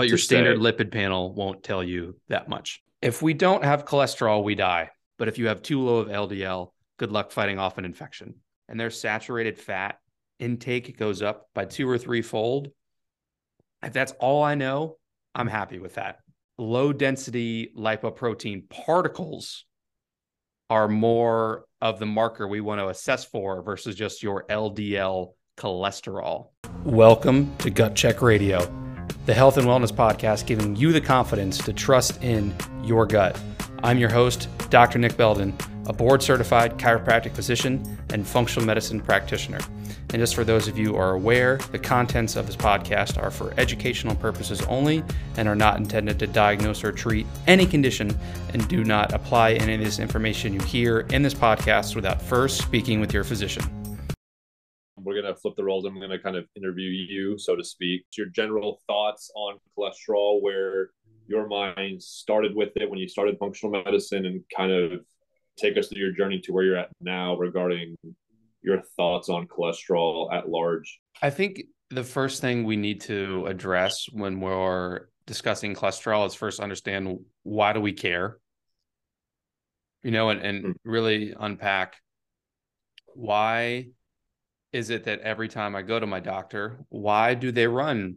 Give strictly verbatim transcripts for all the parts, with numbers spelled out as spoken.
But your standard say. lipid panel won't tell you that much. If we don't have cholesterol, we die. But if you have too low of L D L, good luck fighting off an infection. And their saturated fat intake goes up by two or three fold. If that's all I know, I'm happy with that. Low density lipoprotein particles are more of the marker we want to assess for versus just your L D L cholesterol. Welcome to Gut Check Radio, the health and wellness podcast giving you the confidence to trust in your gut. I'm your host, Doctor Nick Belden, a board-certified chiropractic physician and functional medicine practitioner. And just for those of you who are aware, the contents of this podcast are for educational purposes only and are not intended to diagnose or treat any condition, and do not apply any of this information you hear in this podcast without first speaking with your physician. We're going to flip the roles. I'm going to kind of interview you, so to speak. Your general thoughts on cholesterol, where your mind started with it when you started functional medicine, and kind of take us through your journey to where you're at now regarding your thoughts on cholesterol at large. I think the first thing we need to address when we're discussing cholesterol is first understand, why do we care? You know, and, and really unpack, why is it that every time I go to my doctor, why do they run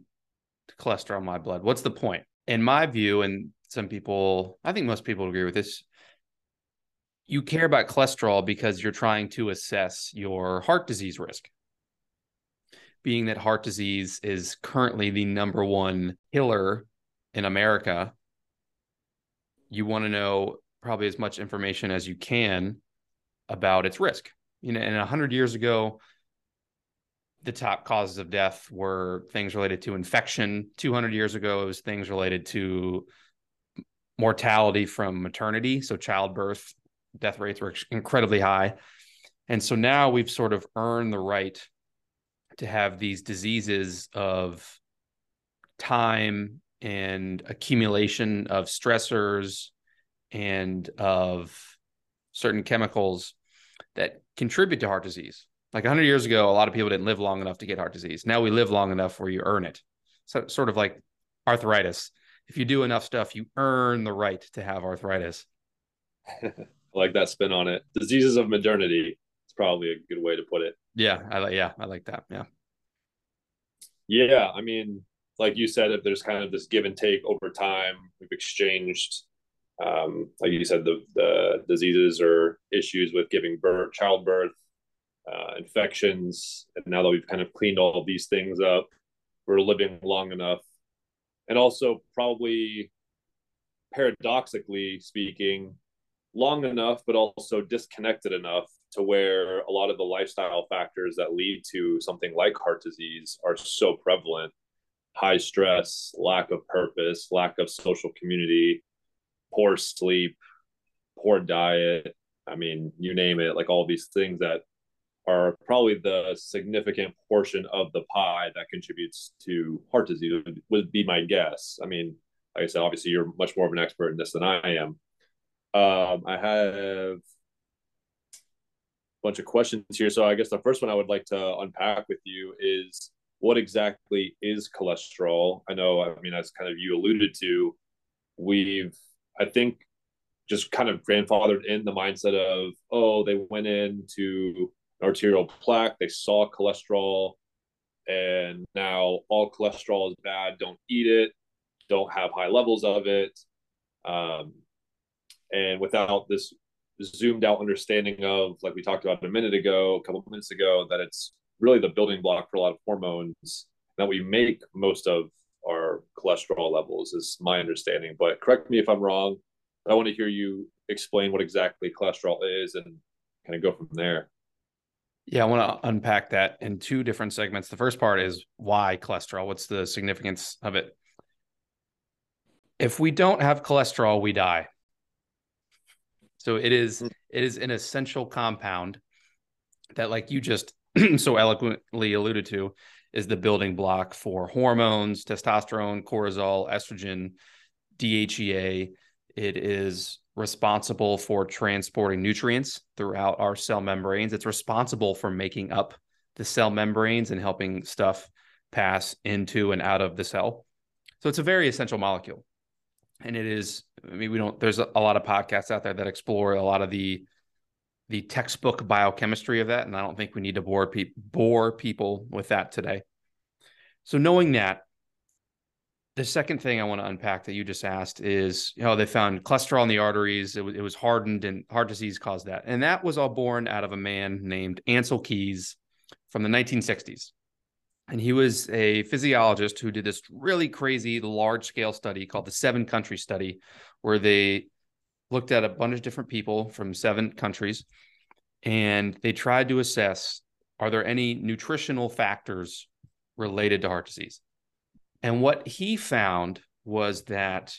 cholesterol in my blood? What's the point? In my view, and some people, I think most people agree with this, you care about cholesterol because you're trying to assess your heart disease risk, being that heart disease is currently the number one killer in America. You want to know probably as much information as you can about its risk. You know, and one hundred years ago, the top causes of death were things related to infection. two hundred years ago, it was things related to mortality from maternity. So childbirth, death rates were incredibly high. And so now we've sort of earned the right to have these diseases of time and accumulation of stressors and of certain chemicals that contribute to heart disease. Like one hundred years ago, a lot of people didn't live long enough to get heart disease. Now we live long enough where you earn it. So sort of like arthritis. If you do enough stuff, you earn the right to have arthritis. I like that spin on it. Diseases of modernity. It's probably a good way to put it. Yeah, I like. Yeah, I like that. Yeah. Yeah, I mean, like you said, if there's kind of this give and take over time, we've exchanged. Um, like you said, the the diseases or issues with giving birth, childbirth. Uh, infections, and now that we've kind of cleaned all of these things up, we're living long enough. And also, probably paradoxically speaking, long enough, but also disconnected enough to where a lot of the lifestyle factors that lead to something like heart disease are so prevalent. High stress, lack of purpose, lack of social community, poor sleep, poor diet. I mean, you name it, like all these things that are probably the significant portion of the pie that contributes to heart disease, would be my guess. I mean, like I said, obviously you're much more of an expert in this than I am. Um, I have a bunch of questions here. So I guess the first one I would like to unpack with you is, what exactly is cholesterol? I know, I mean, as kind of you alluded to, we've, I think, just kind of grandfathered in the mindset of, oh, they went into arterial plaque, they saw cholesterol, and now all cholesterol is bad, don't eat it, don't have high levels of it, um and without this zoomed out understanding of, like we talked about a minute ago, a couple of minutes ago, that it's really the building block for a lot of hormones that we make most of our cholesterol levels, is my understanding, but correct me if I'm wrong. I want to hear you explain what exactly cholesterol is and kind of go from there. Yeah, I want to unpack that in two different segments. The first part is, why cholesterol? What's the significance of it? If we don't have cholesterol, we die. So it is it is an essential compound that, like you just so eloquently alluded to, is the building block for hormones, testosterone, cortisol, estrogen, D H E A. It is responsible for transporting nutrients throughout our cell membranes. It's responsible for making up the cell membranes and helping stuff pass into and out of the cell. So it's a very essential molecule. And it is, I mean, we don't, there's a lot of podcasts out there that explore a lot of the, the textbook biochemistry of that. And I don't think we need to bore, pe- bore people with that today. So knowing that, the second thing I want to unpack that you just asked is, you know, they found cholesterol in the arteries. It was, it was hardened, and heart disease caused that. And that was all born out of a man named Ansel Keys from the nineteen sixties. And he was a physiologist who did this really crazy large-scale study called the seven-country study, where they looked at a bunch of different people from seven countries, and they tried to assess, are there any nutritional factors related to heart disease? And what he found was that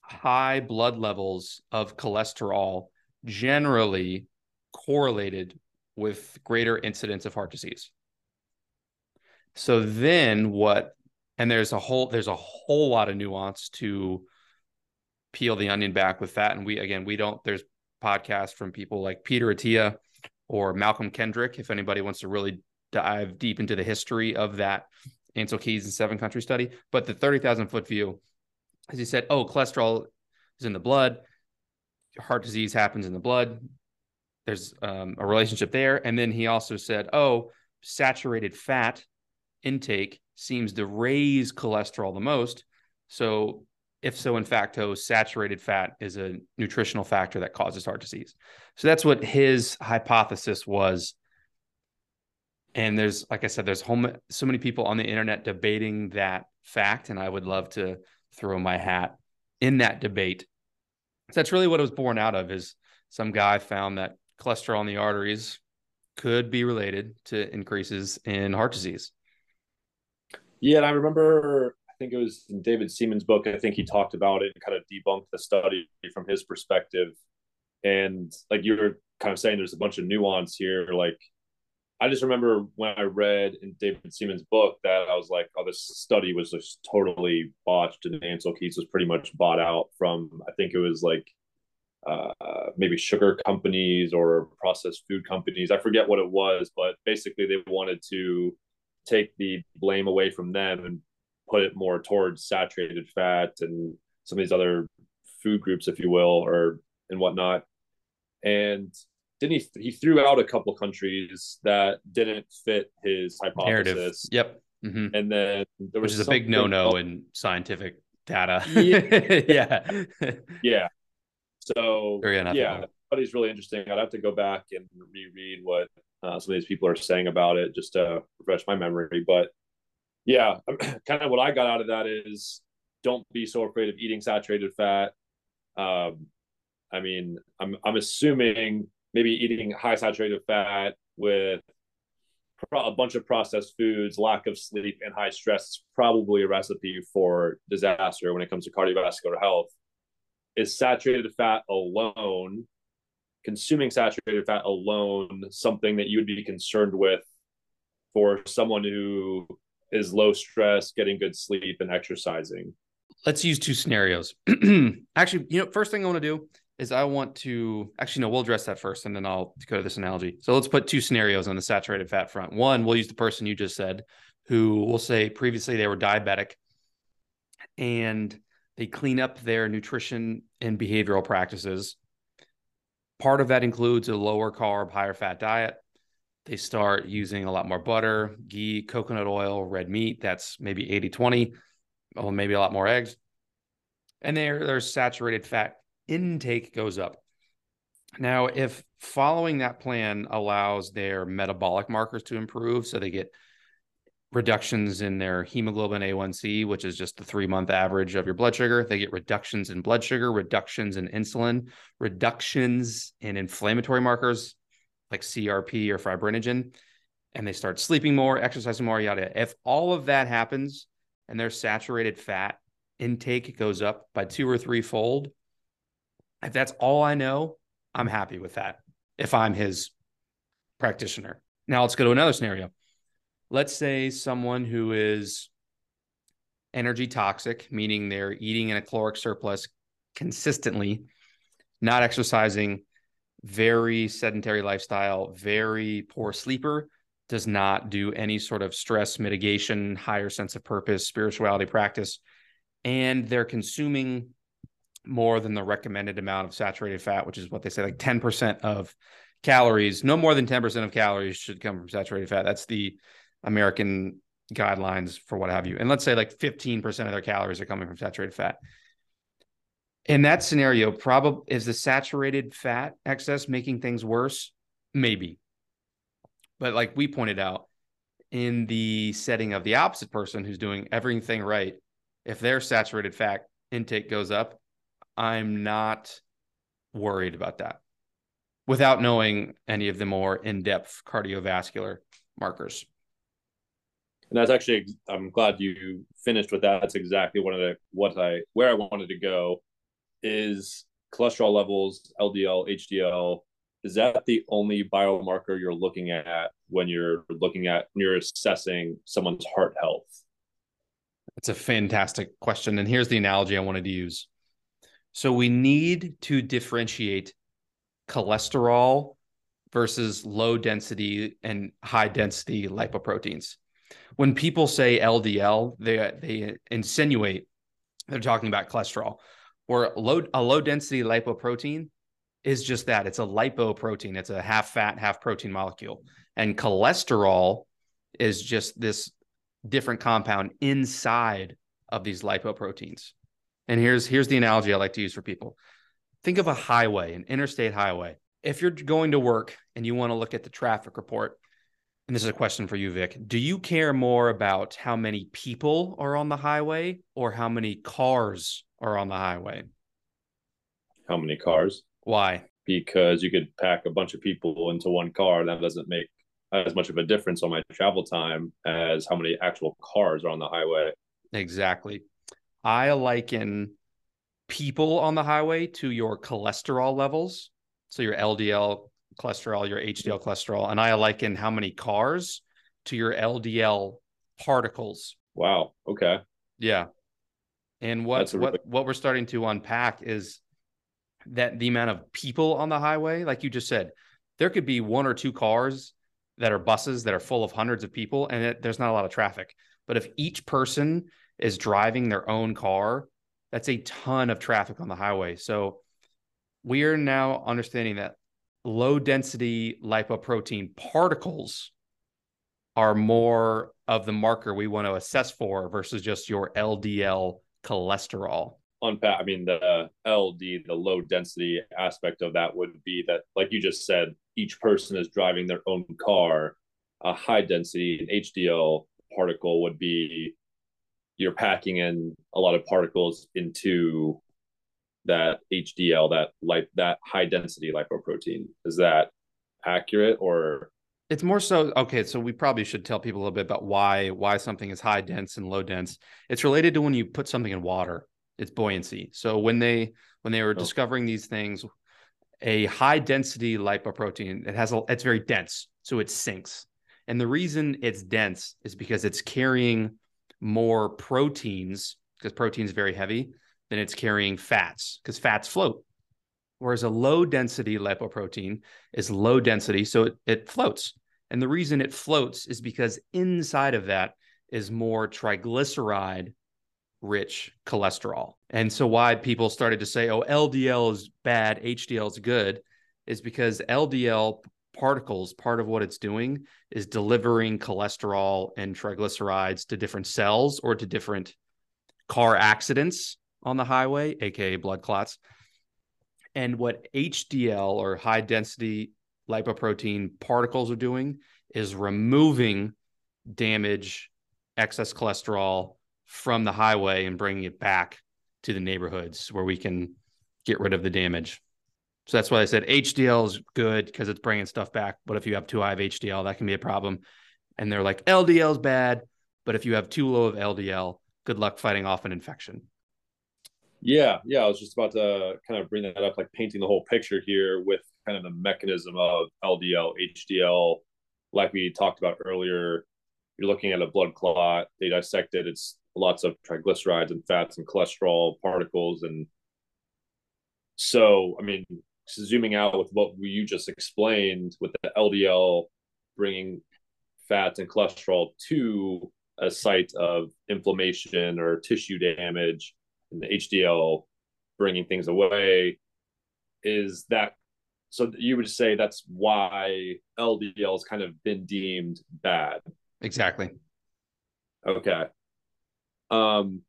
high blood levels of cholesterol generally correlated with greater incidence of heart disease. So then what, and there's a whole, there's a whole lot of nuance to peel the onion back with that. And we, again, we don't, there's podcasts from people like Peter Attia or Malcolm Kendrick, if anybody wants to really dive deep into the history of that Ansel Keys and seven country study. But the thirty thousand foot view, as he said, oh, cholesterol is in the blood. Heart disease happens in the blood. There's um, a relationship there. And then he also said, oh, saturated fat intake seems to raise cholesterol the most. So if so, in facto, saturated fat is a nutritional factor that causes heart disease. So that's what his hypothesis was. And there's, like I said, there's home, so many people on the internet debating that fact, and I would love to throw my hat in that debate. So that's really what it was born out of, is some guy found that cholesterol in the arteries could be related to increases in heart disease. Yeah, and I remember, I think it was in David Seaman's book, I think he talked about it and kind of debunked the study from his perspective. And like you were kind of saying, there's a bunch of nuance here, like, I just remember when I read in David Seaman's book that I was like, oh, this study was just totally botched, and Ansel Keys was pretty much bought out from, I think it was like uh, maybe sugar companies or processed food companies. I forget what it was, but basically they wanted to take the blame away from them and put it more towards saturated fat and some of these other food groups, if you will, or and whatnot. And Then he, he threw out a couple countries that didn't fit his hypothesis. Narrative. Yep. Mm-hmm. And then there was, which is a big no-no called... in scientific data. Yeah. yeah. yeah. So yeah, but he's really interesting. I'd have to go back and reread what uh, some of these people are saying about it just to refresh my memory. But yeah, kind of what I got out of that is, don't be so afraid of eating saturated fat. Um, I mean, I'm I'm assuming maybe eating high saturated fat with pro- a bunch of processed foods, lack of sleep, and high stress is probably a recipe for disaster when it comes to cardiovascular health. Is saturated fat alone, consuming saturated fat alone, something that you would be concerned with for someone who is low stress, getting good sleep, and exercising? Let's use two scenarios. Actually, you know, first thing I want to do is I want to, actually, no, we'll address that first, and then I'll go to this analogy. So let's put two scenarios on the saturated fat front. One, we'll use the person you just said, who we'll say previously they were diabetic, and they clean up their nutrition and behavioral practices. Part of that includes a lower carb, higher fat diet. They start using a lot more butter, ghee, coconut oil, red meat. That's maybe eighty twenty, or maybe a lot more eggs. And their, their saturated fat intake goes up. Now, if following that plan allows their metabolic markers to improve, so they get reductions in their hemoglobin A one C, which is just the three-month average of your blood sugar, they get reductions in blood sugar, reductions in insulin, reductions in inflammatory markers like C R P or fibrinogen, and they start sleeping more, exercising more, yada, yada. If all of that happens and their saturated fat intake goes up by two or three-fold, if that's all I know, I'm happy with that if I'm his practitioner. Now let's go to another scenario. Let's say someone who is energy toxic, meaning they're eating in a caloric surplus consistently, not exercising, very sedentary lifestyle, very poor sleeper, does not do any sort of stress mitigation, higher sense of purpose, spirituality practice. and they're consuming more than the recommended amount of saturated fat, which is what they say, like ten percent of calories, no more than ten percent of calories should come from saturated fat. That's the American guidelines for what have you. And let's say like fifteen percent of their calories are coming from saturated fat. In that scenario, probably is the saturated fat excess making things worse? Maybe. But like we pointed out, in the setting of the opposite person who's doing everything right, if their saturated fat intake goes up, I'm not worried about that without knowing any of the more in-depth cardiovascular markers. And that's actually, I'm glad you finished with that. That's exactly one of the, what I, where I wanted to go is cholesterol levels, L D L, H D L. Is that the only biomarker you're looking at when you're looking at, when you're assessing someone's heart health? That's a fantastic question. And here's the analogy I wanted to use. So we need to differentiate cholesterol versus low density and high density lipoproteins. When people say L D L, they, they insinuate they're talking about cholesterol, where low, a low density lipoprotein is just that. It's a lipoprotein. It's a half fat, half protein molecule. And cholesterol is just this different compound inside of these lipoproteins. And here's, here's the analogy I like to use for people. Think of a highway, an interstate highway. If you're going to work and you want to look at the traffic report, and this is a question for you, Vic, do you care more about how many people are on the highway or how many cars are on the highway? How many cars? Why? Because you could pack a bunch of people into one car. That doesn't make as much of a difference on my travel time as how many actual cars are on the highway. Exactly. I liken people on the highway to your cholesterol levels. So your L D L cholesterol, your H D L cholesterol, and I liken how many cars to your L D L particles. Wow. Okay. Yeah. And what, really- what, what we're starting to unpack is that the amount of people on the highway, like you just said, there could be one or two cars that are buses that are full of hundreds of people, and it, there's not a lot of traffic. But if each person is driving their own car, that's a ton of traffic on the highway. So we are now understanding that low density lipoprotein particles are more of the marker we want to assess for versus just your L D L cholesterol. Unpack, I mean, the L D, the low density aspect of that would be that, like you just said, each person is driving their own car. A high density, an H D L particle would be you're packing in a lot of particles into that H D L, that like that high density lipoprotein. Is that accurate? Or it's more so, okay, so we probably should tell people a little bit about why why something is high dense and low dense. It's related to when you put something in water, it's buoyancy. So when they when they were oh. discovering these things, a high density lipoprotein, it has a, it's very dense, so it sinks. And the reason it's dense is because it's carrying more proteins, because protein is very heavy, than it's carrying fats, because fats float. Whereas a low density lipoprotein is low density, so it, it floats. And the reason it floats is because inside of that is more triglyceride rich cholesterol. And so why people started to say, oh, L D L is bad, H D L is good, is because L D L particles, part of what it's doing is delivering cholesterol and triglycerides to different cells or to different car accidents on the highway, aka blood clots. And what H D L or high density lipoprotein particles are doing is removing damage, excess cholesterol from the highway and bringing it back to the neighborhoods where we can get rid of the damage. So that's why I said H D L is good because it's bringing stuff back. But if you have too high of H D L, that can be a problem. And they're like, L D L is bad. But if you have too low of L D L, good luck fighting off an infection. Yeah. Yeah. I was just about to kind of bring that up, like painting the whole picture here with kind of the mechanism of L D L, H D L. Like we talked about earlier, you're looking at a blood clot. They dissect it. It's lots of triglycerides and fats and cholesterol particles. And so, I mean, zooming out with what you just explained with the L D L bringing fats and cholesterol to a site of inflammation or tissue damage, and the H D L bringing things away. Is that, so you would say that's why L D L has kind of been deemed bad? Exactly. Okay. Um,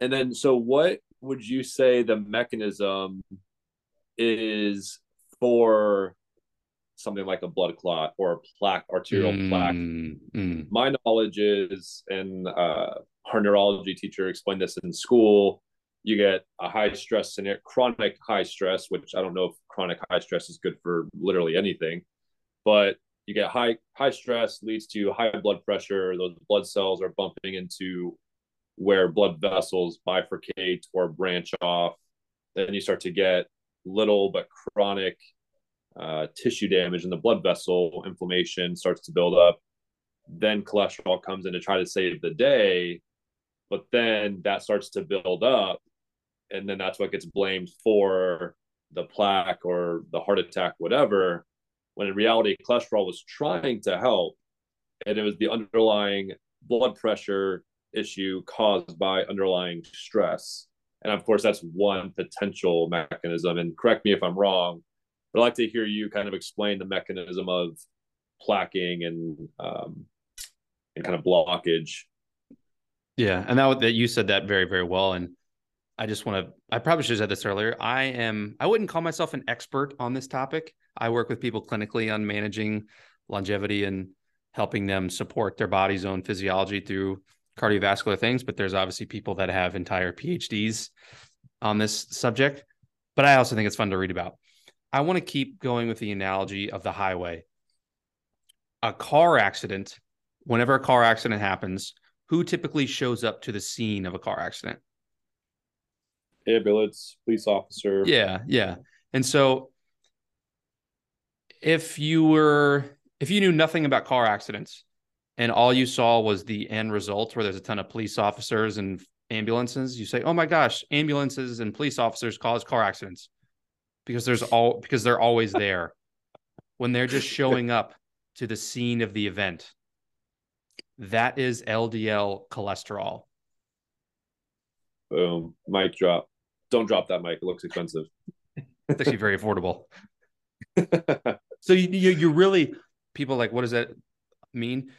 and then, so what would you say the mechanism is for something like a blood clot or a plaque, arterial mm, plaque? Mm. My knowledge is, and uh, our neurology teacher explained this in school, you get a high stress scenario, chronic high stress, which I don't know if chronic high stress is good for literally anything, but you get high, high stress leads to high blood pressure. Those blood cells are bumping into where blood vessels bifurcate or branch off. Then you start to get little but chronic uh, tissue damage in the blood vessel. Inflammation starts to build up. Then cholesterol comes in to try to save the day, but then that starts to build up. And then that's what gets blamed for the plaque or the heart attack, whatever, when in reality, cholesterol was trying to help. And it was the underlying blood pressure issue caused by underlying stress. And of course, that's one potential mechanism. And correct me if I'm wrong, but I'd like to hear you kind of explain the mechanism of plaquing and, um, and kind of blockage. Yeah. And that, that you said that very, very well. And I just want to, I probably should have said this earlier. I am, I wouldn't call myself an expert on this topic. I work with people clinically on managing longevity and helping them support their body's own physiology through cardiovascular things. But there's obviously people that have entire PhDs on this subject, but I also think it's fun to read about. I want to keep going with the analogy of the highway. A car accident, whenever a car accident happens, who typically shows up to the scene of a car accident? Ambulance, police officer. Yeah, yeah. And so if you were, if you knew nothing about car accidents and all you saw was the end result where there's a ton of police officers and ambulances, you say, oh my gosh, ambulances and police officers cause car accidents because there's all, because they're always there when they're just showing up to the scene of the event. That is L D L cholesterol. Boom. Mic drop. Don't drop that mic. It looks expensive. It's actually very affordable. So you, you you really, people like, what does that mean?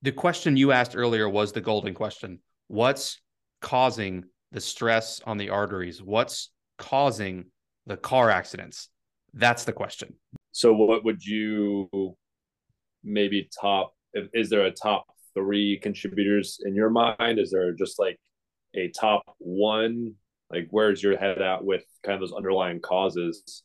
The question you asked earlier was the golden question. What's causing the stress on the arteries? What's causing the car accidents? That's the question. So what would you maybe top, is there a top three contributors in your mind? Is there just like a top one? Like, where's your head at with kind of those underlying causes?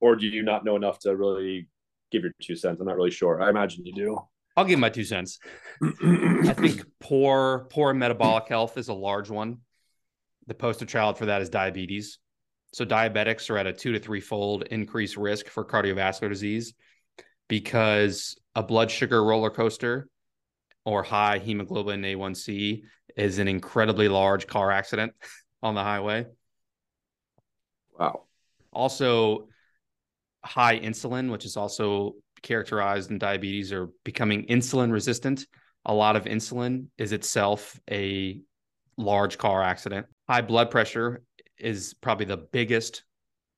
Or do you not know enough to really give your two cents? I'm not really sure. I imagine you do. I'll give my two cents. I think poor, poor metabolic health is a large one. The poster child for that is diabetes. So diabetics are at a two to three fold increased risk for cardiovascular disease because a blood sugar roller coaster or high hemoglobin A one C is an incredibly large car accident on the highway. Wow. Also, high insulin, which is also characterized in diabetes, or becoming insulin resistant. A lot of insulin is itself a large car accident. High blood pressure is probably the biggest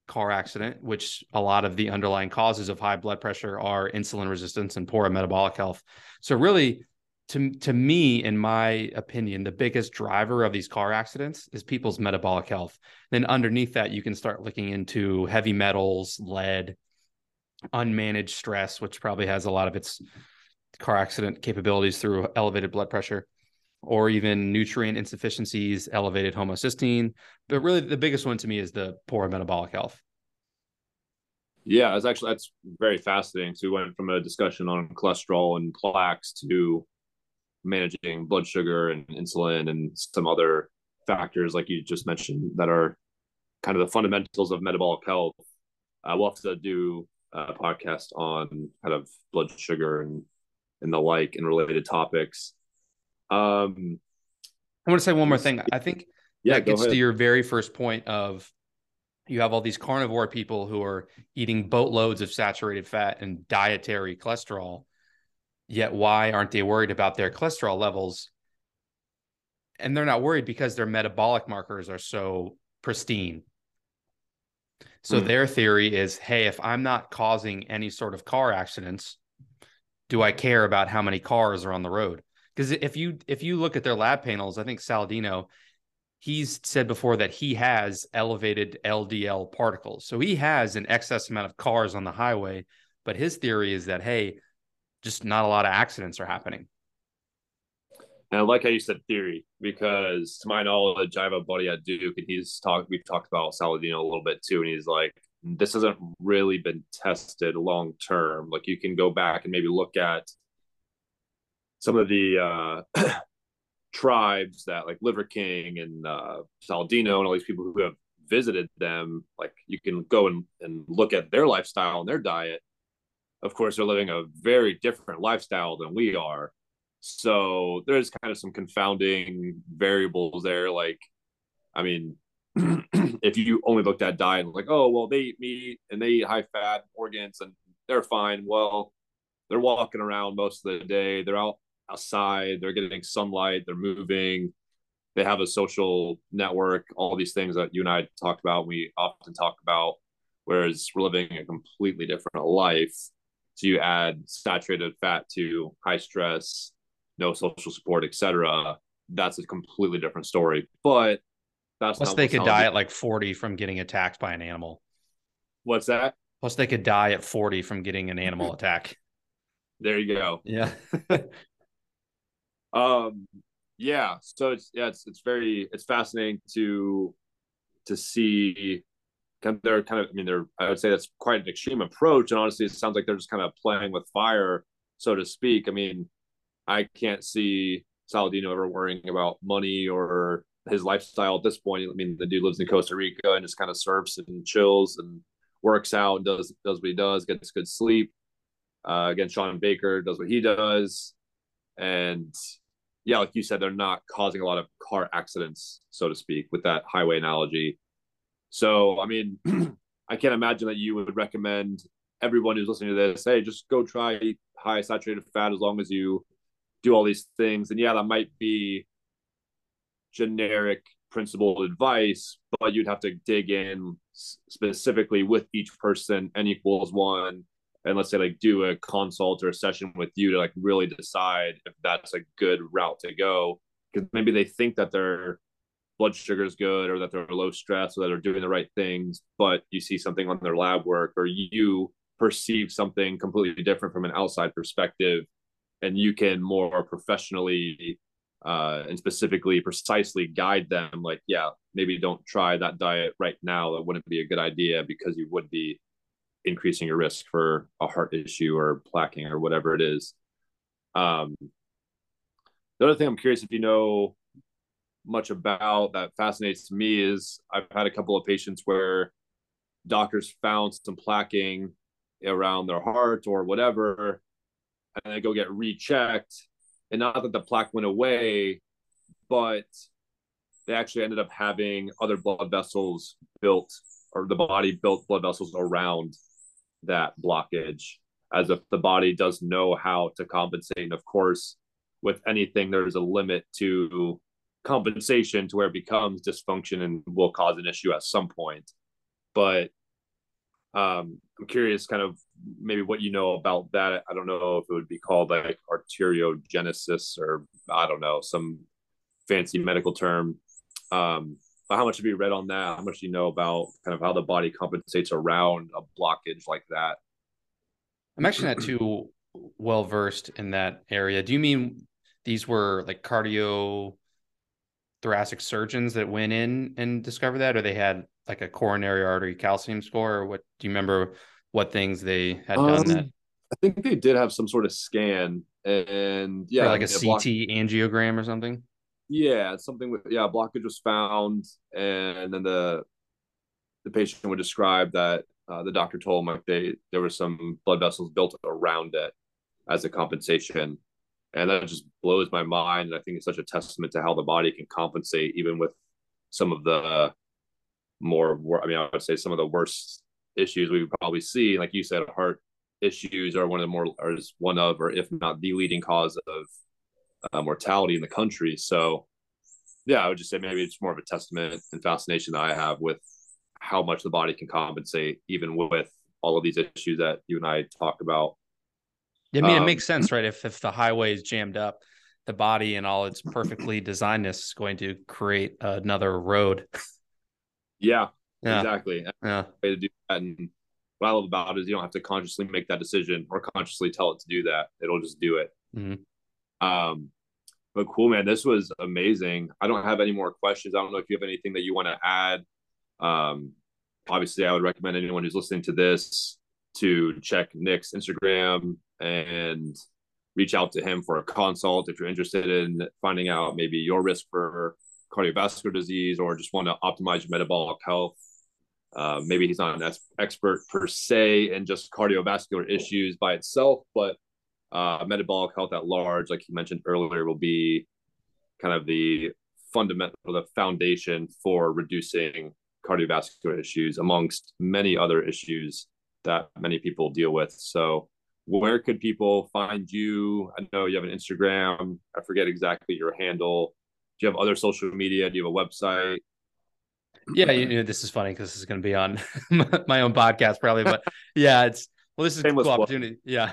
car accident, which a lot of the underlying causes of high blood pressure are insulin resistance and poor metabolic health. So really, to, to me, in my opinion, the biggest driver of these car accidents is people's metabolic health. Then underneath that, you can start looking into heavy metals, lead, unmanaged stress, which probably has a lot of its car accident capabilities through elevated blood pressure, or even nutrient insufficiencies, elevated homocysteine. But really the biggest one to me is the poor metabolic health. Yeah, it's actually, that's very fascinating. So we went from a discussion on cholesterol and plaques to managing blood sugar and insulin and some other factors, like you just mentioned, that are kind of the fundamentals of metabolic health. Uh, we'll have to do a podcast on kind of blood sugar and, and the like and related topics. Um, I want to say one more thing. I think yeah, that gets to your very first point of, you have all these carnivore people who are eating boatloads of saturated fat and dietary cholesterol. yet why aren't they worried about their cholesterol levels? And they're not worried because their metabolic markers are so pristine. So mm. their theory is, hey, if I'm not causing any sort of car accidents, do I care about how many cars are on the road? Because if you if you look at their lab panels, I think Saladino, he's said before that he has elevated L D L particles. So he has an excess amount of cars on the highway, but his theory is that, hey, just not a lot of accidents are happening. And I like how you said theory, because to my knowledge, I have a buddy at Duke, and he's talked, we've talked about Saladino a little bit too. And he's like, this hasn't really been tested long-term. Like, you can go back and maybe look at some of the uh, tribes that, like Liver King and uh, Saladino and all these people who have visited them. Like, you can go and, and look at their lifestyle and their diet. Of course, they're living a very different lifestyle than we are. So there's kind of some confounding variables there. Like, I mean, if you only looked at diet and like, oh, well, they eat meat and they eat high fat organs and they're fine. Well, they're walking around most of the day. They're out outside. They're getting sunlight. They're moving. They have a social network, all these things that you and I talked about. We often talk about, whereas we're living a completely different life. So you add saturated fat to high stress, no social support, et cetera. That's a completely different story. But that's plus they could die at like forty from getting attacked by an animal. What's that? Plus they could die at forty from getting an animal attack. There you go. Yeah. um. Yeah. So it's yeah. It's it's very it's fascinating to to see. They're kind of. I mean, they're. I would say that's quite an extreme approach. And honestly, it sounds like they're just kind of playing with fire, so to speak. I mean, I can't see Saladino ever worrying about money or his lifestyle at this point. I mean, the dude lives in Costa Rica and just kind of surfs and chills and works out and does, does what he does, gets good sleep. Uh, again, Sean Baker does what he does. And yeah, like you said, they're not causing a lot of car accidents, so to speak, with that highway analogy. So, I mean, I can't imagine that you would recommend everyone who's listening to this, hey, just go try high saturated fat as long as you do all these things. And yeah, that might be generic principled advice, but you'd have to dig in specifically with each person, n equals one, and let's say like do a consult or a session with you to like really decide if that's a good route to go. Because maybe they think that their blood sugar is good, or that they're low stress, or that they're doing the right things, but you see something on their lab work, or you perceive something completely different from an outside perspective, and you can more professionally uh, and specifically, precisely guide them. Like, yeah, maybe don't try that diet right now. That wouldn't be a good idea, because you would be increasing your risk for a heart issue or plaquing or whatever it is. Um, the other thing I'm curious if you know much about that fascinates me is I've had a couple of patients where doctors found some plaquing around their heart or whatever, and they go get rechecked, and not that the plaque went away, but they actually ended up having other blood vessels built, or the body built blood vessels around that blockage, as if the body does know how to compensate. And of course, with anything, there's a limit to compensation to where it becomes dysfunction and will cause an issue at some point. But Um, I'm curious kind of maybe what you know about that. I don't know if it would be called like arteriogenesis, or I don't know, some fancy medical term. Um, but how much have you read on that? How much do you know about kind of how the body compensates around a blockage like that? I'm actually not too well-versed in that area. Do you mean these were like cardiothoracic surgeons that went in and discovered that, or they had like a coronary artery calcium score, or what? Do you remember what things they had um, done that? I think they did have some sort of scan, and yeah, or like a C T block- angiogram or something. Yeah. Something with, yeah, blockage was found. And then the, the patient would describe that uh, the doctor told them like they, there were some blood vessels built around it as a compensation. And that just blows my mind. And I think it's such a testament to how the body can compensate, even with some of the, more, I mean, I would say some of the worst issues we would probably see, like you said, heart issues are one of the more, or is one of, or if not the leading cause of uh, mortality in the country. So yeah, I would just say maybe it's more of a testament and fascination that I have with how much the body can compensate, even with all of these issues that you and I talk about. I mean, um, it makes sense, right? If if the highway is jammed up, the body and all its perfectly designedness is going to create another road. Yeah, yeah. Exactly. Yeah. Way to do that. And what I love about it is you don't have to consciously make that decision or consciously tell it to do that. It'll just do it. Mm-hmm. Um, but cool, man, this was amazing. I don't have any more questions. I don't know if you have anything that you want to add. Um, obviously I would recommend anyone who's listening to this to check Nick's Instagram and reach out to him for a consult if you're interested in finding out maybe your risk for cardiovascular disease or just want to optimize your metabolic health. Uh, maybe he's not an expert per se in just cardiovascular issues by itself, but uh, metabolic health at large, like you mentioned earlier, will be kind of the fundamental, the foundation for reducing cardiovascular issues amongst many other issues that many people deal with. So where could people find you? I know you have an Instagram. I forget exactly your handle. Do you have other social media? Do you have a website? Yeah, you know, this is funny because this is going to be on my own podcast probably, but yeah, it's, well, this is Shameless a cool opportunity. Yeah.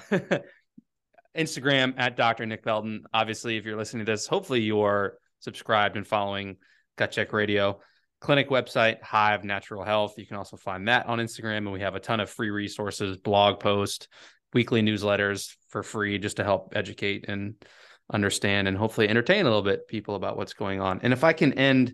Instagram at Doctor Nick Belden. Obviously, if you're listening to this, hopefully you are subscribed and following Gut Check Radio. Clinic website, Hive Natural Health. You can also find that on Instagram. And we have a ton of free resources, blog posts, weekly newsletters for free, just to help educate and understand and hopefully entertain a little bit people about what's going on. And if I can end,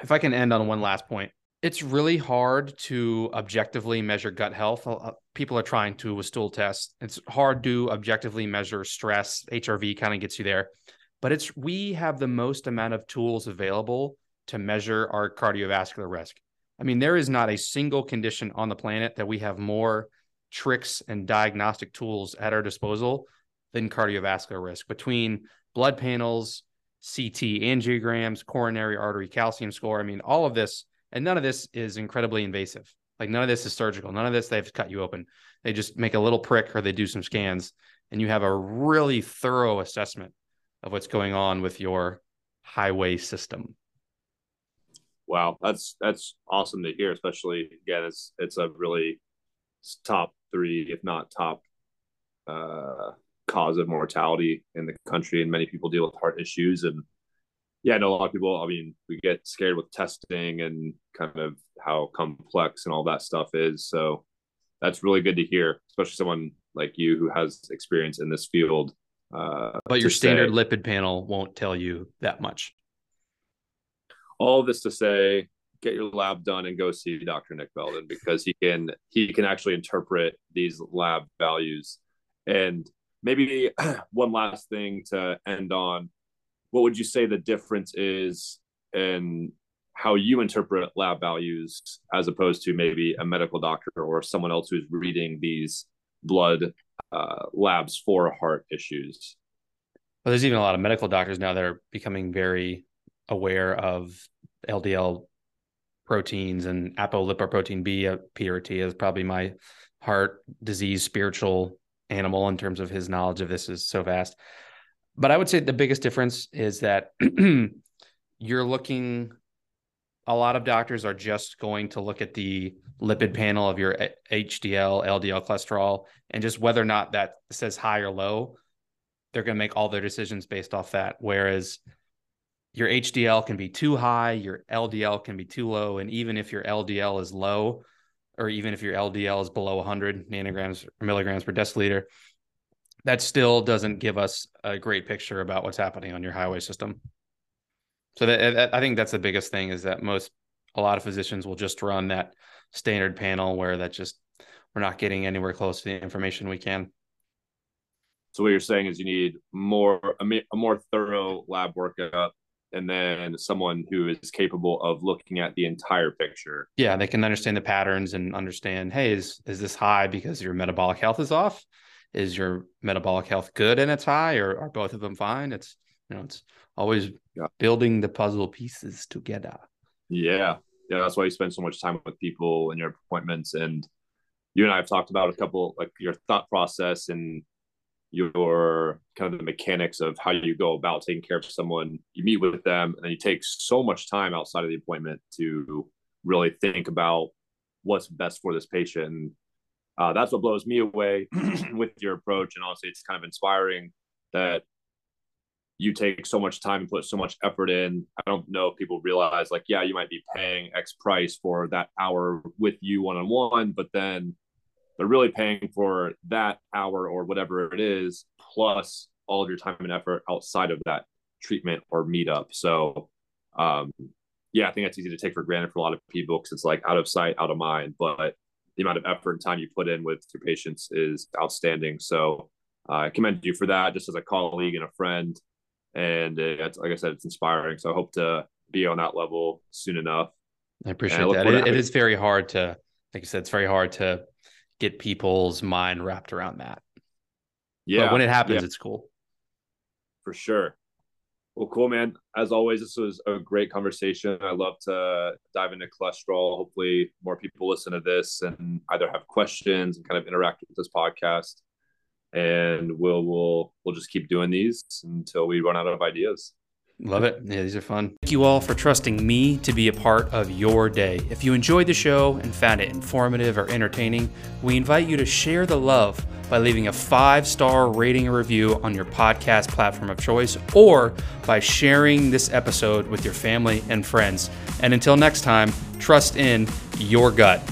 if I can end on one last point, it's really hard to objectively measure gut health. People are trying to with stool tests. It's hard to objectively measure stress. H R V kind of gets you there, but it's, we have the most amount of tools available to measure our cardiovascular risk. I mean, there is not a single condition on the planet that we have more tricks and diagnostic tools at our disposal than cardiovascular risk, between blood panels, C T angiograms, coronary artery calcium score. I mean, all of this, and none of this is incredibly invasive. Like none of this is surgical. None of this, they have to cut you open. They just make a little prick or they do some scans and you have a really thorough assessment of what's going on with your highway system. Wow. That's, that's awesome to hear, especially again, it's, it's a really top three, if not top, uh, cause of mortality in the country, and many people deal with heart issues. And yeah, I know a lot of people, I mean, we get scared with testing and kind of how complex and all that stuff is. So that's really good to hear, especially someone like you who has experience in this field. Uh, but your standard lipid panel won't tell you that much. All this to say, get your lab done and go see Doctor Nick Belden, because he can, he can actually interpret these lab values. And maybe one last thing to end on, what would you say the difference is in how you interpret lab values as opposed to maybe a medical doctor or someone else who's reading these blood uh, labs for heart issues? Well, there's even a lot of medical doctors now that are becoming very aware of L D L proteins and apolipoprotein B, P R T is probably my heart disease spiritual animal in terms of his knowledge of this is so vast. But I would say the biggest difference is that you're looking, a lot of doctors are just going to look at the lipid panel of your H D L, L D L cholesterol, and just whether or not that says high or low, they're going to make all their decisions based off that. Whereas your H D L can be too high, your L D L can be too low. And even if your L D L is low, or even if your L D L is below one hundred nanograms or milligrams per deciliter, that still doesn't give us a great picture about what's happening on your highway system. So that, that, I think that's the biggest thing, is that most, a lot of physicians will just run that standard panel where that just, we're not getting anywhere close to the information we can. So what you're saying is you need more, a more thorough lab workup, and then someone who is capable of looking at the entire picture. Yeah, they can understand the patterns and understand, hey, is is this high because your metabolic health is off? Is your metabolic health good and it's high, or are both of them fine? It's, you know, it's always yeah. building the puzzle pieces together. Yeah. Yeah, that's why you spend so much time with people in your appointments, and you and I have talked about a couple, like your thought process and your kind of the mechanics of how you go about taking care of someone. You meet with them and then you take so much time outside of the appointment to really think about what's best for this patient. And uh, that's what blows me away with your approach. And honestly, it's kind of inspiring that you take so much time and put so much effort in. I don't know if people realize, like, yeah, you might be paying X price for that hour with you one-on-one, but then they're really paying for that hour or whatever it is, plus all of your time and effort outside of that treatment or meetup. So um, yeah, I think that's easy to take for granted for a lot of people because it's like out of sight, out of mind, but the amount of effort and time you put in with your patients is outstanding. So uh, I commend you for that just as a colleague and a friend. And it's, like I said, it's inspiring. So I hope to be on that level soon enough. I appreciate I that. It, it is very hard to, like you said, it's very hard to get people's mind wrapped around that. Yeah. But when it happens, yeah. It's cool. For sure. Well, cool, man. As always, this was a great conversation. I love to dive into cholesterol. Hopefully more people listen to this and either have questions and kind of interact with this podcast. And we'll we'll we'll just keep doing these until we run out of ideas. Love it. Yeah, these are fun. Thank you all for trusting me to be a part of your day. If you enjoyed the show and found it informative or entertaining, we invite you to share the love by leaving a five-star rating and review on your podcast platform of choice or by sharing this episode with your family and friends. And until next time, trust in your gut.